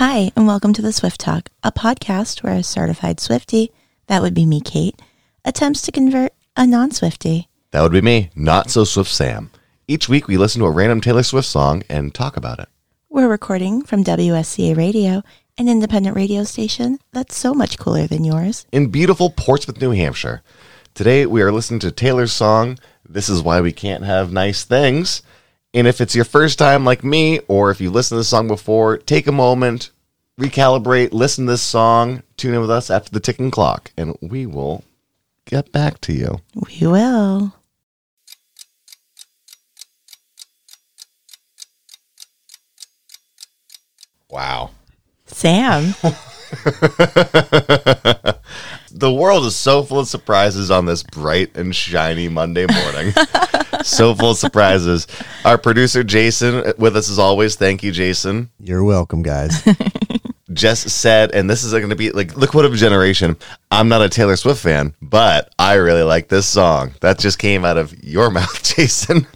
Hi, and welcome to The Swift Talk, a podcast where a certified Swiftie, that would be me, Kate, attempts to convert a non-Swiftie. That would be me, not so Swift Sam. Each week we listen to a random Taylor Swift song and talk about it. We're recording from WSCA Radio, an independent radio station that's so much cooler than yours, in beautiful Portsmouth, New Hampshire. Today we are listening to Taylor's song, This Is Why We Can't Have Nice Things. And if it's your first time like me, or if you listen to this song before, take a moment, recalibrate, listen to this song, tune in with us after the ticking clock, and we will get back to you. We will. Wow. Sam. The world is so full of surprises on this bright and shiny Monday morning. So full of surprises. Our producer, Jason, with us as always. Thank you, Jason. You're welcome, guys. Jess said, and this is going to be like, look what a generation. I'm not a Taylor Swift fan, but I really like this song. That just came out of your mouth, Jason.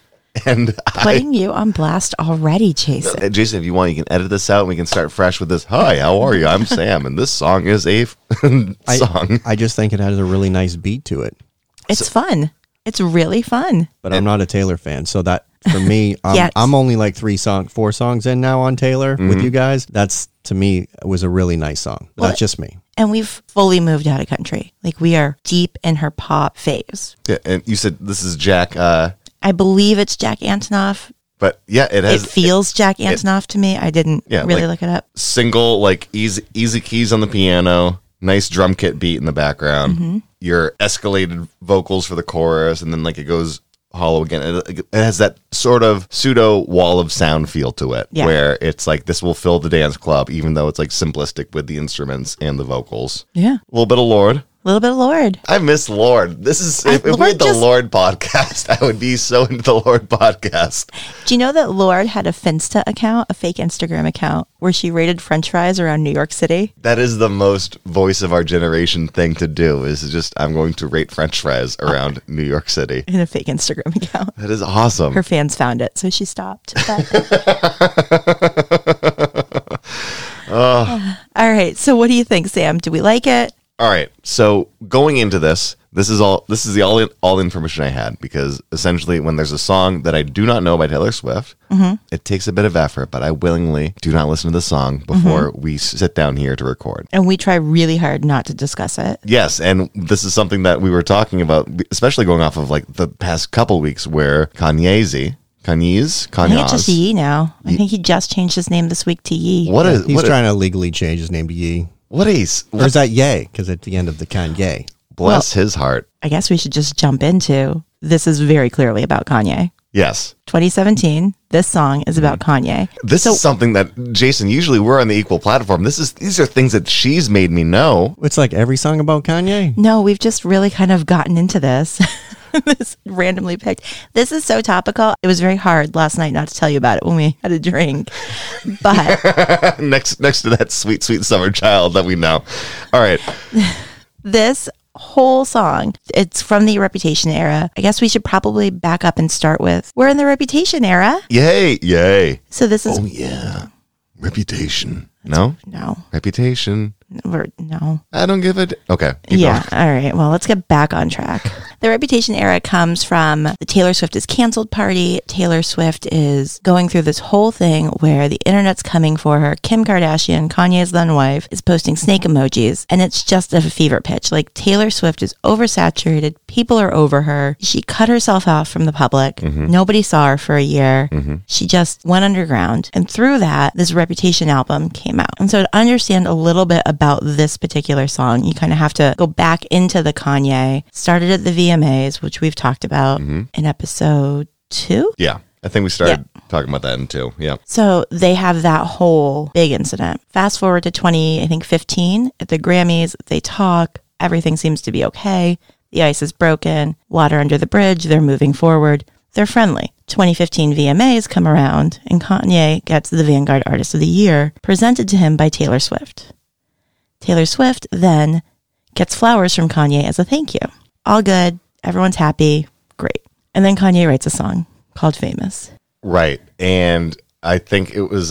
And putting you on blast already, Jason. Jason, if you want, you can edit this out and we can start fresh with this. Hi, how are you? I'm Sam, and this song is a song. I just think it has a really nice beat to it. It's fun. It's really fun. But I'm not a Taylor fan, so that for me, I'm only like four songs in now on Taylor with you guys. That's, to me, was a really nice song. Well, that's just me. And we've fully moved out of country. Like, we are deep in her pop phase. Yeah, and you said this is Jack... I believe it's Jack Antonoff. But yeah, it has. It feels Jack Antonoff to me. I didn't really look it up. Single, like easy keys on the piano, nice drum kit beat in the background, your escalated vocals for the chorus, and then like it goes hollow again. It has that sort of pseudo wall of sound feel to it, where it's like this will fill the dance club, even though it's like simplistic with the instruments and the vocals. Yeah, a little bit of Lorde. I miss Lorde. This is if we had the Lorde podcast, I would be so into the Lorde podcast. Do you know that Lorde had a Finsta account, a fake Instagram account, where she rated French fries around New York City? That is the most voice of our generation thing to do. Is just I'm going to rate French fries around New York City in a fake Instagram account. That is awesome. Her fans found it, so she stopped. All right. So, what do you think, Sam? Do we like it? All right, so going into this is the information I had, because essentially when there's a song that I do not know by Taylor Swift, it takes a bit of effort, but I willingly do not listen to the song before we sit down here to record. And we try really hard not to discuss it. Yes, and this is something that we were talking about, especially going off of like the past couple weeks where Kanye's. I think it's just Yee now. I think he just changed his name this week to Yee. He's trying to legally change his name to Yee. Or is that Yay? Because at the end of the Kanye. Bless his heart. I guess we should just jump into, this is very clearly about Kanye. Yes. 2017, this song is about Kanye. This is something that, Jason, usually we're on the equal platform. These are things that she's made me know. It's like every song about Kanye? No, we've just really kind of gotten into this. This randomly picked. This is so topical. It was very hard last night not to tell you about it when we had a drink. But next to that sweet, sweet summer child that we know. All right. This whole song, it's from the Reputation era. I guess we should probably back up and start with, we're in the Reputation era. Yay. So this is... Oh, yeah. Reputation. No. Reputation. No. I don't give a... Okay. All right. Well, let's get back on track. The Reputation era comes from the Taylor Swift is canceled party. Taylor Swift is going through this whole thing where the internet's coming for her. Kim Kardashian, Kanye's then wife, is posting snake emojis, and it's just a fever pitch. Like, Taylor Swift is oversaturated. People are over her. She cut herself off from the public. Nobody saw her for a year. She just went underground. And through that, this Reputation album came out. And so to understand a little bit about this particular song, you kind of have to go back into the Kanye. Started at the VMAs, which we've talked about in episode 2. Yeah. I think we started talking about that in 2. Yeah. So they have that whole big incident. Fast forward to 2015 at the Grammys, they talk, everything seems to be okay. The ice is broken, water under the bridge, they're moving forward. They're friendly. 2015 VMAs come around, and Kanye gets the Vanguard Artist of the Year presented to him by Taylor Swift. Taylor Swift then gets flowers from Kanye as a thank you. All good. Everyone's happy. Great. And then Kanye writes a song called Famous. Right. And I think it was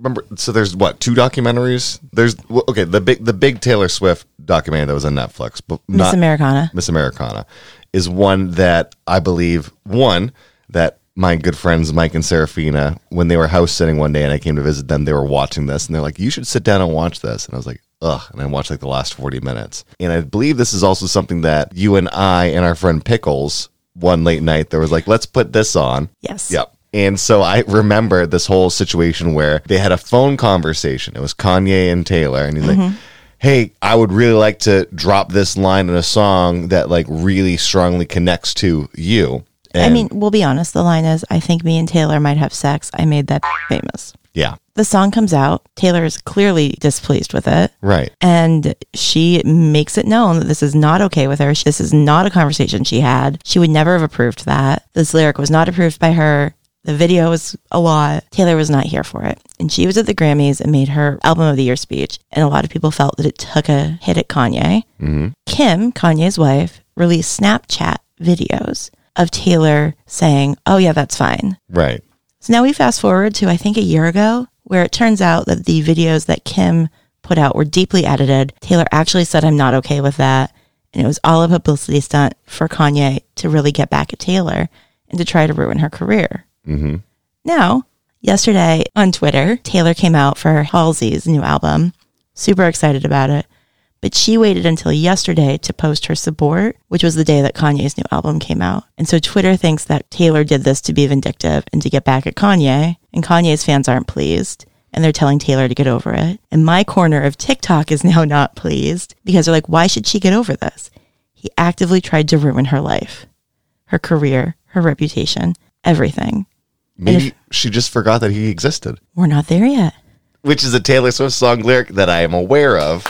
remember. So there's what, two documentaries? There's okay, the big Taylor Swift documentary that was on Netflix, but Miss Americana. Miss Americana is one that I believe that my good friends Mike and Serafina, when they were house sitting one day and I came to visit them, they were watching this and they're like, "You should sit down and watch this." And I was like, "Ugh!" And I watched like the last 40 minutes. And I believe this is also something that you and I and our friend Pickles, one late night, there was like, "Let's put this on." Yes. Yep. And so I remember this whole situation where they had a phone conversation. It was Kanye and Taylor, and he's like, "Hey, I would really like to drop this line in a song that like really strongly connects to you." And I mean, we'll be honest. The line is, "I think me and Taylor might have sex. I made that famous." Yeah. The song comes out. Taylor is clearly displeased with it. Right. And she makes it known that this is not okay with her. This is not a conversation she had. She would never have approved that. This lyric was not approved by her. The video was a lot. Taylor was not here for it. And she was at the Grammys and made her Album of the Year speech. And a lot of people felt that it took a hit at Kanye. Mm-hmm. Kim, Kanye's wife, released Snapchat videos of Taylor saying, "Oh yeah, that's fine." Right. So now we fast forward to, I think, a year ago, where it turns out that the videos that Kim put out were deeply edited. Taylor actually said, "I'm not okay with that." And it was all a publicity stunt for Kanye to really get back at Taylor and to try to ruin her career. Mm-hmm. Now, yesterday on Twitter, Taylor came out for Halsey's new album. Super excited about it. But she waited until yesterday to post her support, which was the day that Kanye's new album came out. And so Twitter thinks that Taylor did this to be vindictive and to get back at Kanye. And Kanye's fans aren't pleased. And they're telling Taylor to get over it. And my corner of TikTok is now not pleased because they're like, why should she get over this? He actively tried to ruin her life, her career, her reputation, everything. Maybe she just forgot that he existed. We're not there yet. Which is a Taylor Swift song lyric that I am aware of.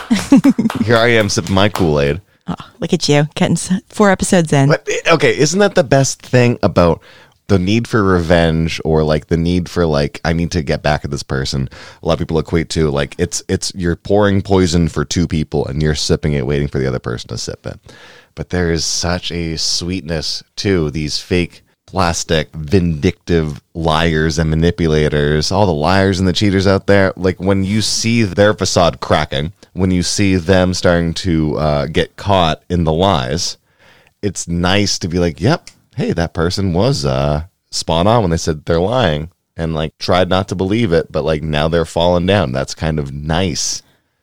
Here I am sipping my Kool-Aid. Oh, look at you, getting 4 episodes in. But, okay, isn't that the best thing about the need for revenge, or like the need for like, I need to get back at this person? A lot of people equate to like, it's you're pouring poison for two people and you're sipping it, waiting for the other person to sip it. But there is such a sweetness to these fake, plastic, vindictive liars and manipulators, all the liars and the cheaters out there. Like when you see their facade cracking, when you see them starting to get caught in the lies, it's nice to be like, yep, hey, that person was spot on when they said they're lying, and like tried not to believe it, but like now they're falling down. That's kind of nice.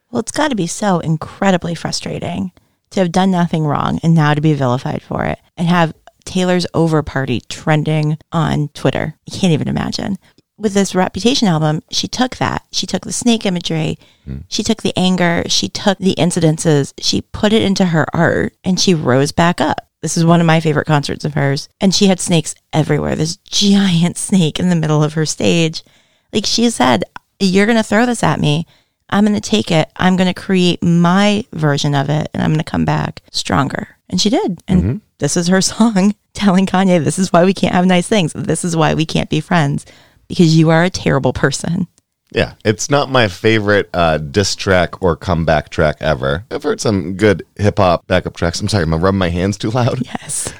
Well, it's got to be so incredibly frustrating to have done nothing wrong and now to be vilified for it and have Taylor's Over Party trending on Twitter. You can't even imagine. With this Reputation album, she took that. She took the snake imagery. She took the anger. She took the incidences. She put it into her art and she rose back up. This is one of my favorite concerts of hers. And she had snakes everywhere. This giant snake in the middle of her stage. Like she said, you're going to throw this at me. I'm going to take it. I'm going to create my version of it and I'm going to come back stronger. And she did. And this is her song telling Kanye, this is why we can't have nice things. This is why we can't be friends, because you are a terrible person. Yeah. It's not my favorite diss track or comeback track ever. I've heard some good hip hop backup tracks. I'm sorry, am I rubbing my hands too loud? Yes.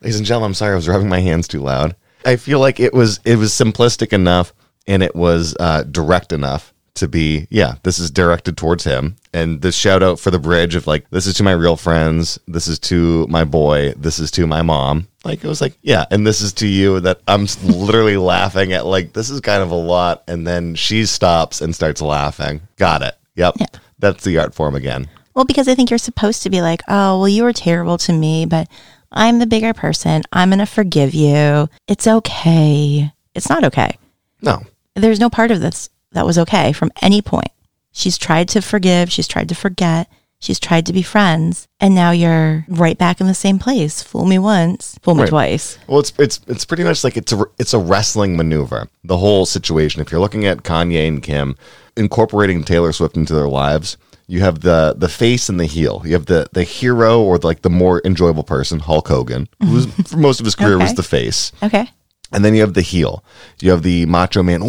Ladies and gentlemen, I'm sorry I was rubbing my hands too loud. I feel like it was simplistic enough and it was direct enough to be, yeah, this is directed towards him. And the shout out for the bridge of like, this is to my real friends, this is to my boy, this is to my mom. Like it was like, yeah, and this is to you. That I'm literally laughing at, like, this is kind of a lot. And then she stops and starts laughing. Got it. Yep. That's the art form again. Well, because I think you're supposed to be like, oh, well, you were terrible to me, but I'm the bigger person. I'm going to forgive you. It's okay. It's not okay. No. There's no part of this that was okay from any point. She's tried to forgive. She's tried to forget. She's tried to be friends. And now you're right back in the same place. Fool me once, fool me twice. Well, it's pretty much like it's a wrestling maneuver, the whole situation. If you're looking at Kanye and Kim incorporating Taylor Swift into their lives, you have the face and the heel. You have the hero, or like the more enjoyable person, Hulk Hogan, who for most of his career was the face. Okay. And then you have the heel. You have the Macho Man. Oh,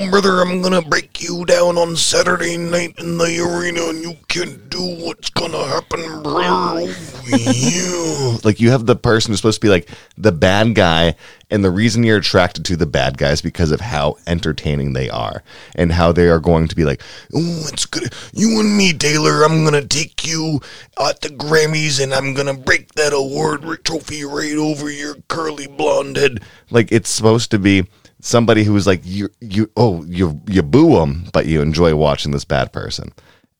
yeah, brother, I'm going to break you down on Saturday night in the arena, and you can't do what's going to happen, bro. Yeah. Like, you have the person who's supposed to be, like, the bad guy, and the reason you're attracted to the bad guys because of how entertaining they are and how they are going to be like, oh, it's good. You and me, Taylor, I'm going to take you at the Grammys, and I'm going to break that award trophy right over your curly blonde head. Like, it's supposed to be somebody who is like, you boo them, but you enjoy watching this bad person.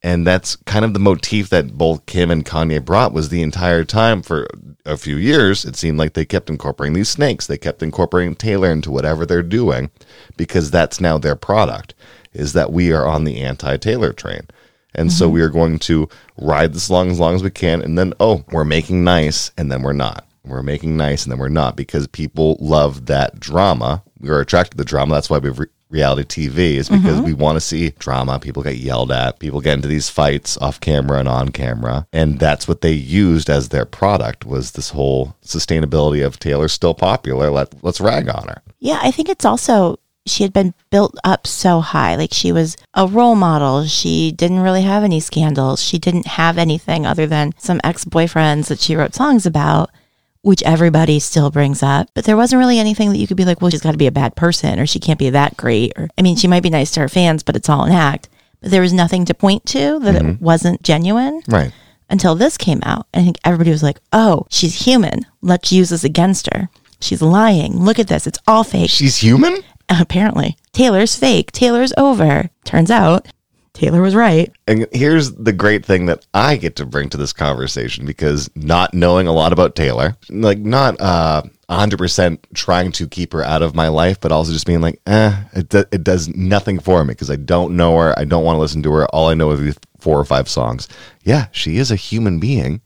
And that's kind of the motif that both Kim and Kanye brought was the entire time for a few years. It seemed like they kept incorporating these snakes. They kept incorporating Taylor into whatever they're doing because that's now their product, is that we are on the anti-Taylor train. And so we are going to ride this along as long as we can. And then, oh, we're making nice, and then we're not. We're making nice, and then we're not, because people love that drama. We are attracted to the drama. That's why we have reality TV, is because we want to see drama. People get yelled at. People get into these fights off camera and on camera. And that's what they used as their product, was this whole sustainability of Taylor's still popular. Let's rag on her. Yeah, I think it's also, she had been built up so high. Like, she was a role model. She didn't really have any scandals. She didn't have anything other than some ex-boyfriends that she wrote songs about, which everybody still brings up. But there wasn't really anything that you could be like, well, she's got to be a bad person, or she can't be that great. Or, I mean, she might be nice to her fans, but it's all an act. But there was nothing to point to that it wasn't genuine until this came out. And I think everybody was like, oh, she's human. Let's use this against her. She's lying. Look at this. It's all fake. She's human? Apparently. Taylor's fake. Taylor's over. Turns out Taylor was right. And here's the great thing that I get to bring to this conversation, because not knowing a lot about Taylor, like, not 100% trying to keep her out of my life, but also just being like, it does nothing for me because I don't know her. I don't want to listen to her. All I know is 4 or 5 songs. Yeah, she is a human being.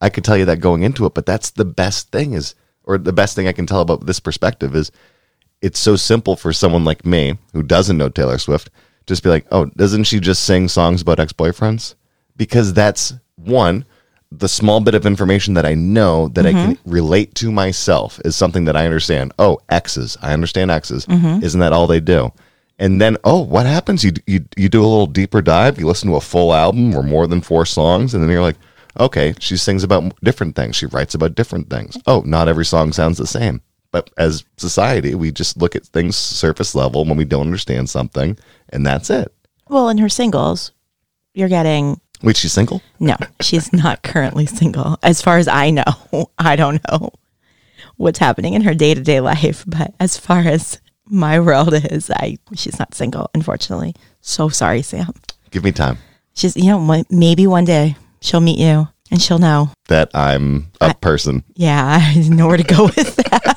I could tell you that going into it, but that's the best thing is, or the best thing I can tell about this perspective is, it's so simple for someone like me who doesn't know Taylor Swift. Just be like, oh, doesn't she just sing songs about ex-boyfriends? Because that's, one, the small bit of information that I know that I can relate to myself is something that I understand. Oh, exes. I understand exes. Isn't that all they do? And then, oh, what happens? You do a little deeper dive. You listen to a full album or more than 4 songs. And then you're like, okay, she sings about different things. She writes about different things. Oh, not every song sounds the same. But as society, we just look at things surface level when we don't understand something, and that's it. Well, in her singles, you're getting... Wait, she's single? No, she's not currently single. As far as I know, I don't know what's happening in her day-to-day life, but as far as my world is, she's not single, unfortunately. So sorry, Sam. Give me time. She's, you know, maybe one day she'll meet you, and she'll know. That I'm a person. Yeah, I know where to go with that.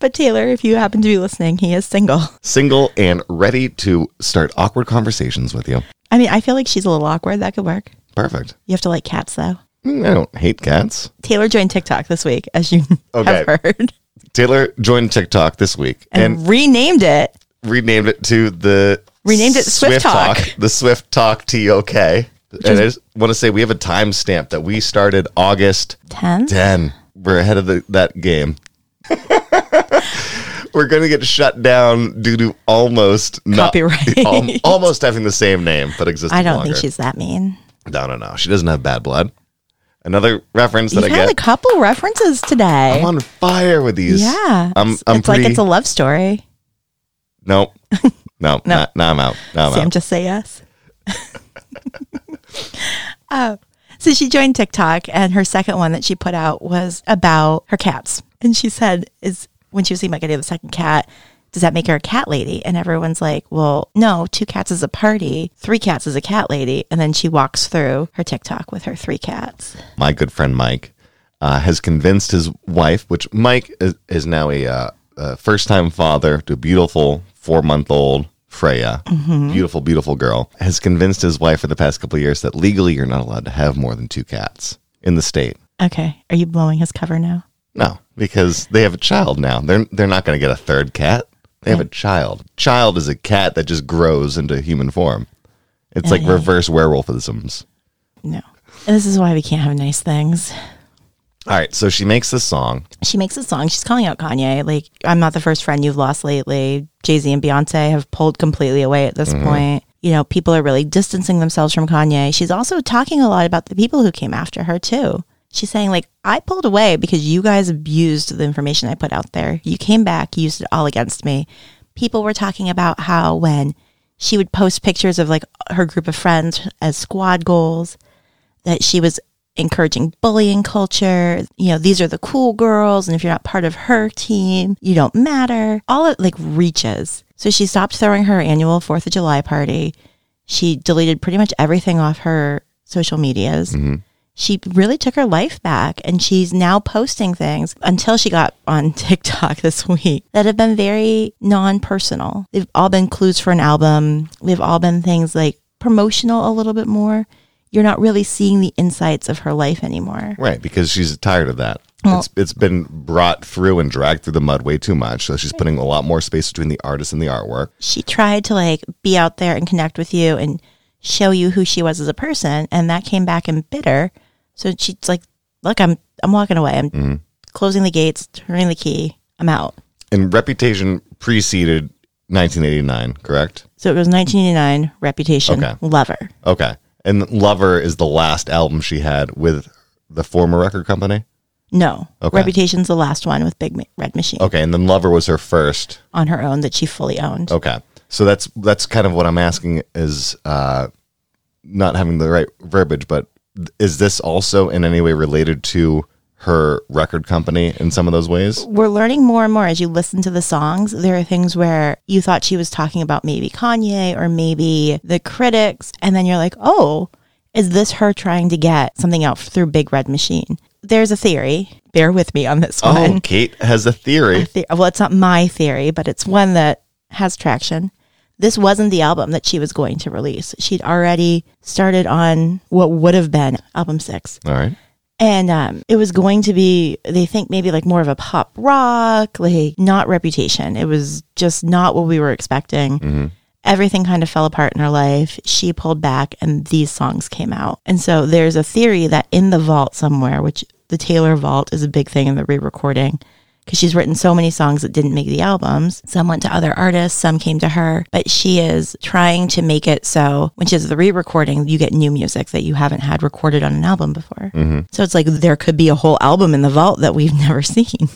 But Taylor, if you happen to be listening, he is single. Single and ready to start awkward conversations with you. I mean, I feel like she's a little awkward. That could work. Perfect. You have to like cats, though. I don't hate cats. Taylor joined TikTok this week, as you have heard. Taylor joined TikTok this week. And renamed it. Renamed it to the... Renamed it Swift Talk. The Swift Talk TOK. And I just want to say we have a timestamp that we started August 10th. We're ahead of that game. We're going to get shut down due to almost copyright. Almost having the same name, but existing longer. I don't think she's that mean. No. She doesn't have bad blood. Another reference that I get. You've had a couple references today. I'm on fire with these. Yeah. It's a love story. Nope. No. Now I'm out. Sam, just say yes. So she joined TikTok, and her second one that she put out was about her cats. And she said, when she was thinking about getting the second cat, does that make her a cat lady? And everyone's like, well, no, 2 cats is a party, 3 cats is a cat lady. And then she walks through her TikTok with her 3 cats. My good friend Mike has convinced his wife, which Mike is now a first-time father to a beautiful 4-month-old Freya, beautiful, beautiful girl, has convinced his wife for the past couple of years that legally you're not allowed to have more than 2 cats in the state. Okay. Are you blowing his cover now? No, because they have a child now. They're not going to get a third cat. They have a child. Child is a cat that just grows into human form. It's like reverse werewolfisms. No. And this is why we can't have nice things. All right, so she makes this song. She's calling out Kanye. Like, I'm not the first friend you've lost lately. Jay-Z and Beyonce have pulled completely away at this point. You know, people are really distancing themselves from Kanye. She's also talking a lot about the people who came after her, too. She's saying, like, I pulled away because you guys abused the information I put out there. You came back, you used it all against me. People were talking about how when she would post pictures of, like, her group of friends as squad goals, that she was encouraging bullying culture. You know, these are the cool girls, and if you're not part of her team, you don't matter. All it, like, reaches. So she stopped throwing her annual 4th of July party. She deleted pretty much everything off her social medias. She really took her life back, and she's now posting things until she got on TikTok this week that have been very non-personal. They've all been clues for an album. They've all been things like promotional a little bit more. You're not really seeing the insights of her life anymore. Right, because she's tired of that. Well, it's been brought through and dragged through the mud way too much. So she's putting a lot more space between the artist and the artwork. She tried to, like, be out there and connect with you and show you who she was as a person, and that came back in bitter. So she's like, look, I'm walking away. I'm closing the gates, turning the key. I'm out. And Reputation preceded 1989, correct? So it was 1989, Reputation, okay. Lover. Okay. And Lover is the last album she had with the former record company? No. Okay. Reputation's the last one with Big Red Machine. Okay, and then Lover was her first. On her own, that she fully owned. Okay. So that's kind of what I'm asking is, not having the right verbiage, but is this also in any way related to her record company in some of those ways? We're learning more and more as you listen to the songs. There are things where you thought she was talking about maybe Kanye or maybe the critics. And then you're like, oh, is this her trying to get something out through Big Red Machine? There's a theory. Bear with me on this one. Oh, Kate has a theory. Well, it's not my theory, but it's one that has traction. This wasn't the album that she was going to release. She'd already started on what would have been album 6. All right. And it was going to be, they think, maybe like more of a pop rock, like not Reputation. It was just not what we were expecting. Everything kind of fell apart in her life. She pulled back and these songs came out. And so there's a theory that in the vault somewhere, which the Taylor vault is a big thing in the re-recording, because she's written so many songs that didn't make the albums. Some went to other artists, some came to her, but she is trying to make it so when she does the re-recording, you get new music that you haven't had recorded on an album before. So it's like there could be a whole album in the vault that we've never seen.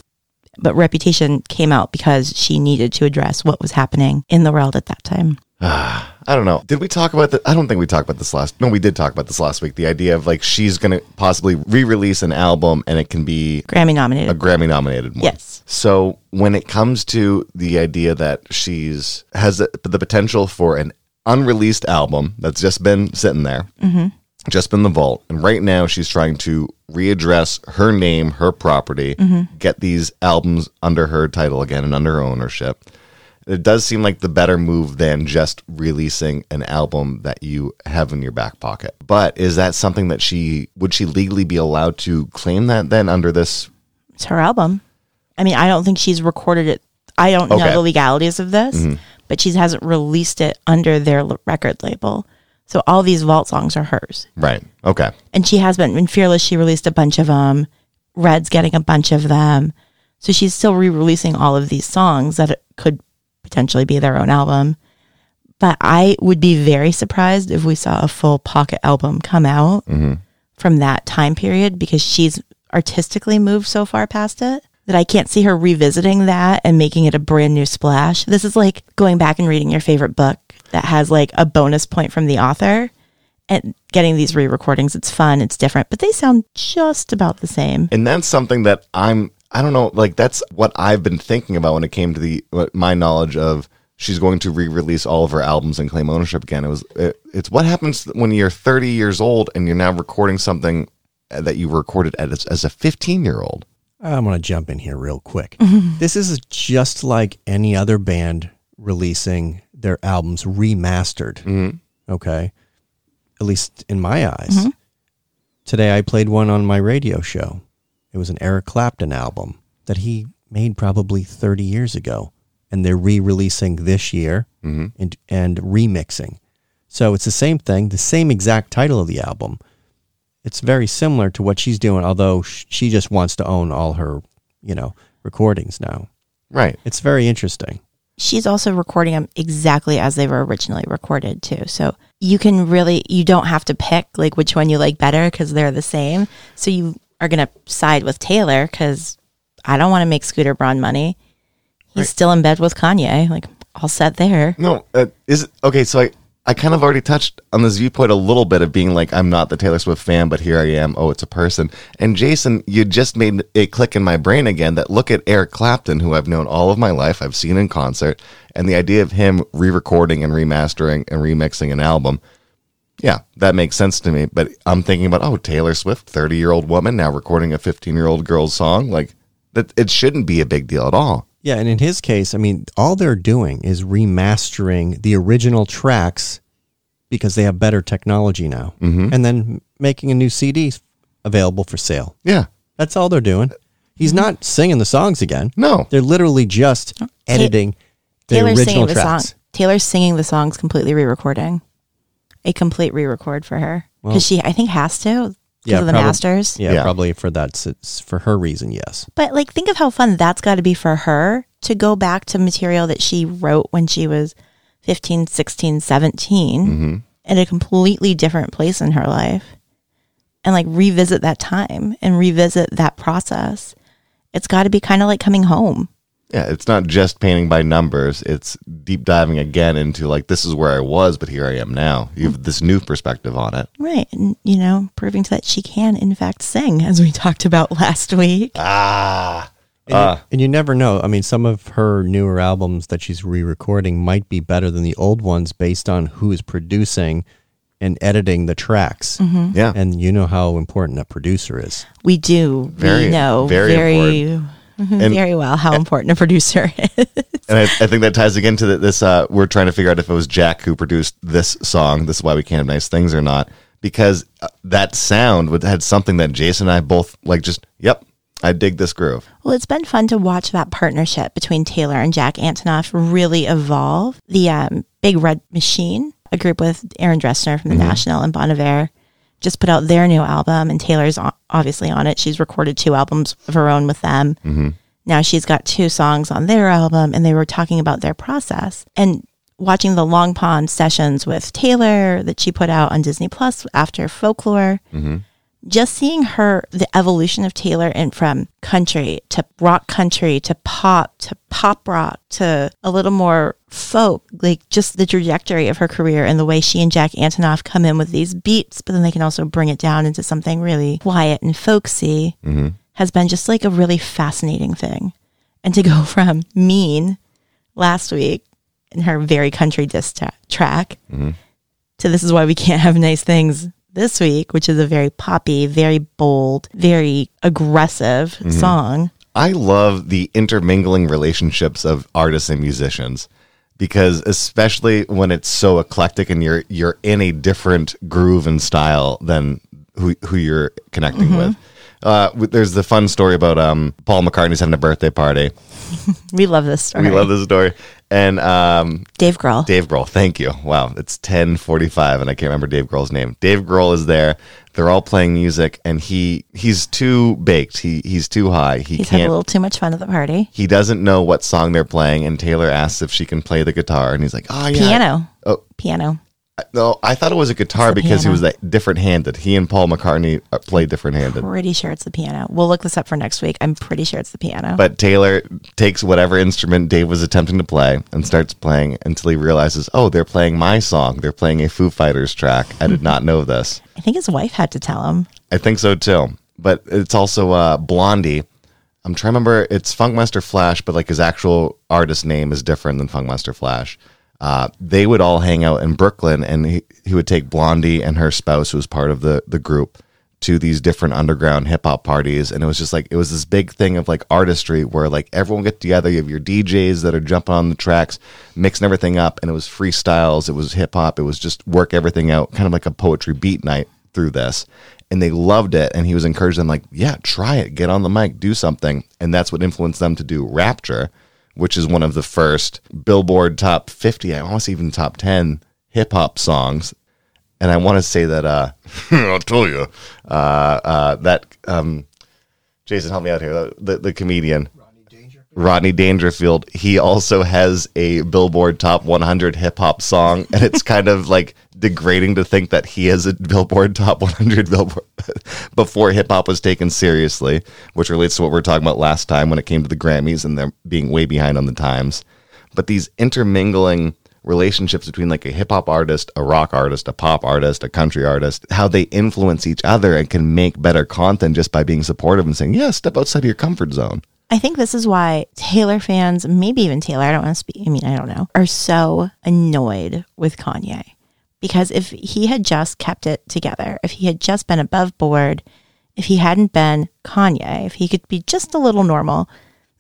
But Reputation came out because she needed to address what was happening in the world at that time. I don't know. Did we talk about that? I don't think we talked about this last. No, we did talk about this last week. The idea of like she's going to possibly re-release an album and it can be Grammy-nominated. A Grammy-nominated one. Yes. So when it comes to the idea that she's has the potential for an unreleased album that's just been sitting there, just been in the vault, and right now she's trying to readdress her name, her property, get these albums under her title again and under her ownership. It does seem like the better move than just releasing an album that you have in your back pocket. But is that something that would she legally be allowed to claim that then under this? It's her album. I mean, I don't think she's recorded it. I don't know the legalities of this, but she hasn't released it under their record label. So all these vault songs are hers. Right. Okay. And she has been in Fearless. She released a bunch of them. Red's getting a bunch of them. So she's still re-releasing all of these songs that it could potentially be their own album. But I would be very surprised if we saw a full pocket album come out from that time period, because she's artistically moved so far past it that I can't see her revisiting that and making it a brand new splash. This is like going back and reading your favorite book that has like a bonus point from the author and getting these re-recordings. It's fun, it's different, but they sound just about the same. And that's something that I don't know, like that's what I've been thinking about when it came to my knowledge of she's going to re-release all of her albums and claim ownership again. It's what happens when you're 30 years old and you're now recording something that you recorded as a 15-year-old. I'm going to jump in here real quick. This is just like any other band releasing their albums remastered, okay? At least in my eyes. Today I played one on my radio show. It was an Eric Clapton album that he made probably 30 years ago, and they're re-releasing this year and remixing. So it's the same thing, the same exact title of the album, it's very similar to what she's doing, although she just wants to own all her, you know, recordings now. Right. It's very interesting. She's also recording them exactly as they were originally recorded too. So you can really, you don't have to pick like which one you like better because they're the same. So you are going to side with Taylor because I don't want to make Scooter Braun money. He's still in bed with Kanye. Like, all set there. No, is it, okay, so I kind of already touched on this viewpoint a little bit of being like, I'm not the Taylor Swift fan, but here I am. Oh, it's a person. And Jason, you just made it click in my brain again that look at Eric Clapton, who I've known all of my life, I've seen in concert, and the idea of him re-recording and remastering and remixing an album. Yeah, that makes sense to me. But I'm thinking about, oh, Taylor Swift, 30-year-old woman now recording a 15-year-old girl's song. Like, that it shouldn't be a big deal at all. Yeah, and in his case, I mean, all they're doing is remastering the original tracks because they have better technology now, and then making a new CD available for sale. Yeah. That's all they're doing. He's not singing the songs again. No. They're literally just editing the original tracks. Taylor's singing the songs, completely re-recording. A complete re-record for her. Because she, I think, has to. Because of the masters. Yeah, probably for that, for her reason, yes. But like, think of how fun that's got to be for her to go back to material that she wrote when she was 15, 16, 17 at a completely different place in her life and like revisit that time and revisit that process. It's got to be kind of like coming home. Yeah, it's not just painting by numbers. It's deep diving again into like, this is where I was, but here I am now. You have this new perspective on it. Right. And, you know, proving that she can, in fact, sing, as we talked about last week. And you never know. I mean, some of her newer albums that she's re-recording might be better than the old ones based on who is producing and editing the tracks. Yeah. And you know how important a producer is. We do. Very, we know. Very important. And, very well, how important a producer is. And I think that ties again to this, we're trying to figure out if it was Jack who produced this song, This Is Why We Can't Have Nice Things or not, because that sound had something that Jason and I both like just, yep, I dig this groove. Well, it's been fun to watch that partnership between Taylor and Jack Antonoff really evolve. The Big Red Machine, a group with Aaron Dressner from The National and Bon Iver, just put out their new album, and Taylor's obviously on it. She's recorded 2 albums of her own with them. Now she's got 2 songs on their album, and they were talking about their process. And watching the Long Pond sessions with Taylor that she put out on Disney Plus after Folklore, just seeing her, the evolution of Taylor and from country to rock country to pop rock to a little more folk, like just the trajectory of her career and the way she and Jack Antonoff come in with these beats, but then they can also bring it down into something really quiet and folksy has been just like a really fascinating thing. And to go from Mean last week in her very country track to This Is Why We Can't Have Nice Things this week, which is a very poppy, very bold, very aggressive song. I love the intermingling relationships of artists and musicians, because especially when it's so eclectic and you're in a different groove and style than who you're connecting with. There's the fun story about Paul McCartney's having a birthday party. We love this story. And Dave Grohl. Dave Grohl, thank you. Wow, it's 10:45 and I can't remember Dave Grohl's name. Dave Grohl is there. They're all playing music and he's too baked. He's too high. He's had a little too much fun at the party. He doesn't know what song they're playing, and Taylor asks if she can play the guitar, and he's like, oh yeah. Piano. Oh. Piano. No, I thought it was a guitar because he was that different-handed. He and Paul McCartney played different-handed. Pretty sure it's the piano. We'll look this up for next week. I'm pretty sure it's the piano. But Taylor takes whatever instrument Dave was attempting to play and starts playing until he realizes, oh, they're playing my song. They're playing a Foo Fighters track. I did not know this. I think his wife had to tell him. I think so, too. But it's also Blondie. I'm trying to remember. It's Funkmaster Flash, but like his actual artist name is different than Funkmaster Flash. They would all hang out in Brooklyn, and he would take Blondie and her spouse, who was part of the group, to these different underground hip-hop parties. And it was just like, it was this big thing of like artistry where like everyone get together. You have your DJs that are jumping on the tracks, mixing everything up. And it was freestyles. It was hip-hop. It was just work everything out, kind of like a poetry beat night through this. And they loved it. And he was encouraging them like, yeah, try it. Get on the mic. Do something. And that's what influenced them to do Rapture, which is one of the first Billboard top 50, I almost even top 10 hip hop songs. And I want to say that I'll tell you that Jason, help me out here. The comedian Rodney Dangerfield. He also has a Billboard Top 100 hip hop song, and it's kind of like degrading to think that he has a Billboard Top 100 Billboard before hip hop was taken seriously, which relates to what we were talking about last time when it came to the Grammys and them being way behind on the times. But these intermingling relationships between like a hip hop artist, a rock artist, a pop artist, a country artist, how they influence each other and can make better content just by being supportive and saying, yeah, step outside of your comfort zone. I think this is why Taylor fans, maybe even Taylor, I don't know, are so annoyed with Kanye. Because if he had just kept it together, if he had just been above board, if he hadn't been Kanye, if he could be just a little normal,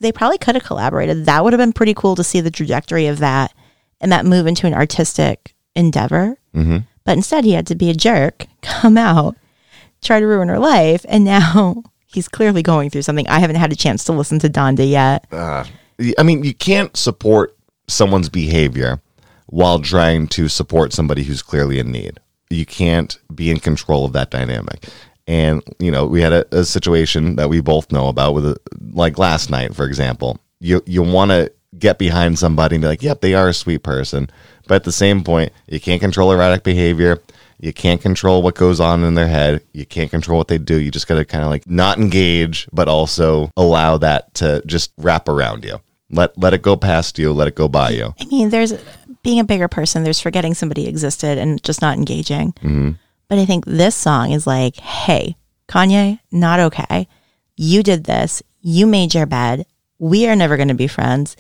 they probably could have collaborated. That would have been pretty cool to see the trajectory of that and that move into an artistic endeavor. Mm-hmm. But instead, he had to be a jerk, come out, try to ruin her life, and now he's clearly going through something. I haven't had a chance to listen to Donda yet. You can't support someone's behavior while trying to support somebody who's clearly in need. You can't be in control of that dynamic. And, we had a situation that we both know about with, like last night, for example. You want to get behind somebody and be like, yep, they are a sweet person. But at the same point, you can't control erratic behavior. You can't control what goes on in their head. You can't control what they do. You just got to kind of like not engage, but also allow that to just wrap around you. Let it go past you. Let it go by you. I mean, there's being a bigger person. There's forgetting somebody existed and just not engaging. Mm-hmm. But I think this song is like, hey, Kanye, not okay. You did this. You made your bed. We are never going to be friends.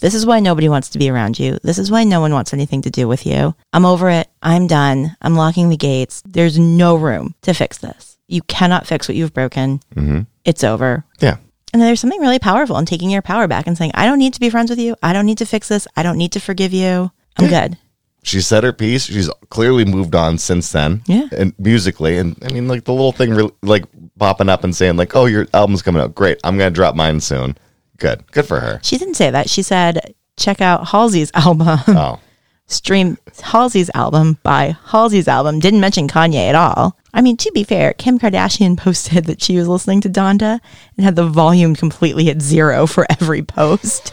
This is why nobody wants to be around you. This is why no one wants anything to do with you. I'm over it. I'm done. I'm locking the gates. There's no room to fix this. You cannot fix what you've broken. Mm-hmm. It's over. Yeah. And there's something really powerful in taking your power back and saying, I don't need to be friends with you. I don't need to fix this. I don't need to forgive you. I'm good. She said her piece. She's clearly moved on since then. Yeah. And musically. And I mean, like the little thing, really, like popping up and saying like, oh, your album's coming out. Great. I'm going to drop mine soon. Good for her. She didn't say that. She said, check out Halsey's album. Oh. Stream Halsey's album, buy Halsey's album. Didn't mention Kanye at all. I mean, to be fair, Kim Kardashian posted that she was listening to Donda and had the volume completely at zero for every post.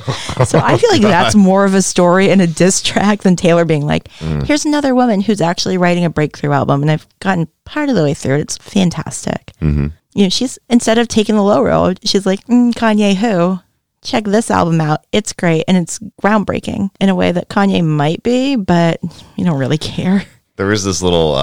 So I feel like that's more of a story and a diss track than Taylor being like, here's another woman who's actually writing a breakthrough album. And I've gotten part of the way through it. It's fantastic. Mm-hmm. She's, instead of taking the low road, she's like, Kanye who? Check this album out. It's great, and it's groundbreaking in a way that Kanye might be, but you don't really care. There is this little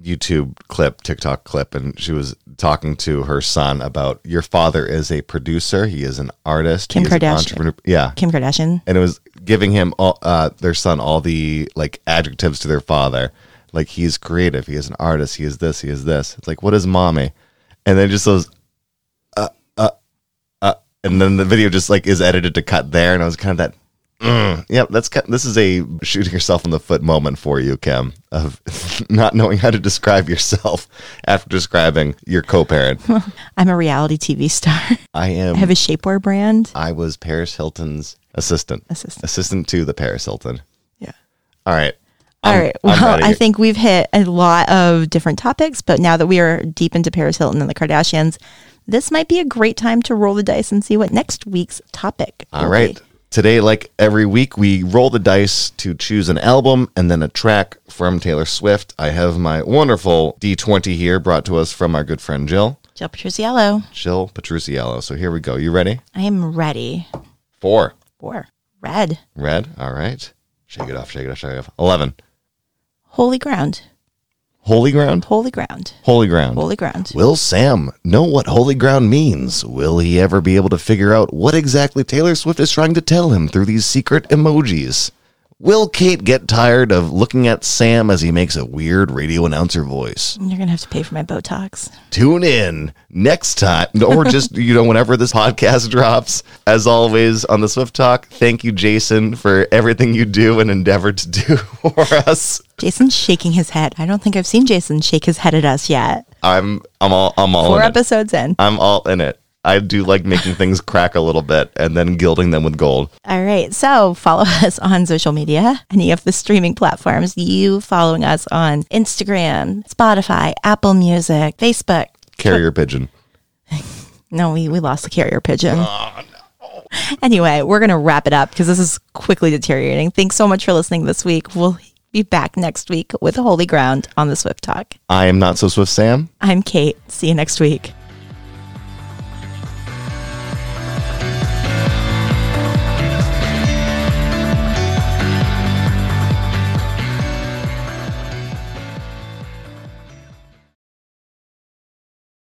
YouTube clip, TikTok clip, and she was talking to her son about your father is a producer. He is an artist. Kim Kardashian. Yeah. Kim Kardashian. And it was giving him all, their son all the like adjectives to their father. Like he's creative. He is an artist. He is this. He is this. It's like, what is mommy? And then just those and then the video just like is edited to cut there, and I was kind of that, this is a shooting yourself in the foot moment for you, Kim, of not knowing how to describe yourself after describing your co-parent. I'm a reality TV star. I have a shapewear brand. I was Paris Hilton's assistant. Assistant to the Paris Hilton. Yeah. All right. All right. Well, I think we've hit a lot of different topics, but now that we are deep into Paris Hilton and the Kardashians, this might be a great time to roll the dice and see what next week's topic will be. All right. Today, like every week, we roll the dice to choose an album and then a track from Taylor Swift. I have my wonderful D20 here brought to us from our good friend Jill. Jill Petrusciello. So here we go. You ready? I am ready. 4. 4. Red. All right. Shake it off. 11. Holy ground. Will Sam know what holy ground means? Will he ever be able to figure out what exactly Taylor Swift is trying to tell him through these secret emojis? Will Kate get tired of looking at Sam as he makes a weird radio announcer voice? You're going to have to pay for my Botox. Tune in next time, or just, whenever this podcast drops. As always, on the Swift Talk, thank you, Jason, for everything you do and endeavor to do for us. Jason's shaking his head. I don't think I've seen Jason shake his head at us yet. I'm all in it. 4 episodes in. I'm all in it. I do like making things crack a little bit and then gilding them with gold. All right. So follow us on social media, any of the streaming platforms. You following us on Instagram, Spotify, Apple Music, Facebook. Carrier pigeon. No, we lost the carrier pigeon. Oh, no. Anyway, we're going to wrap it up because this is quickly deteriorating. Thanks so much for listening this week. We'll be back next week with Holy Ground on the Swift Talk. I am Not So Swift Sam. I'm Kate. See you next week.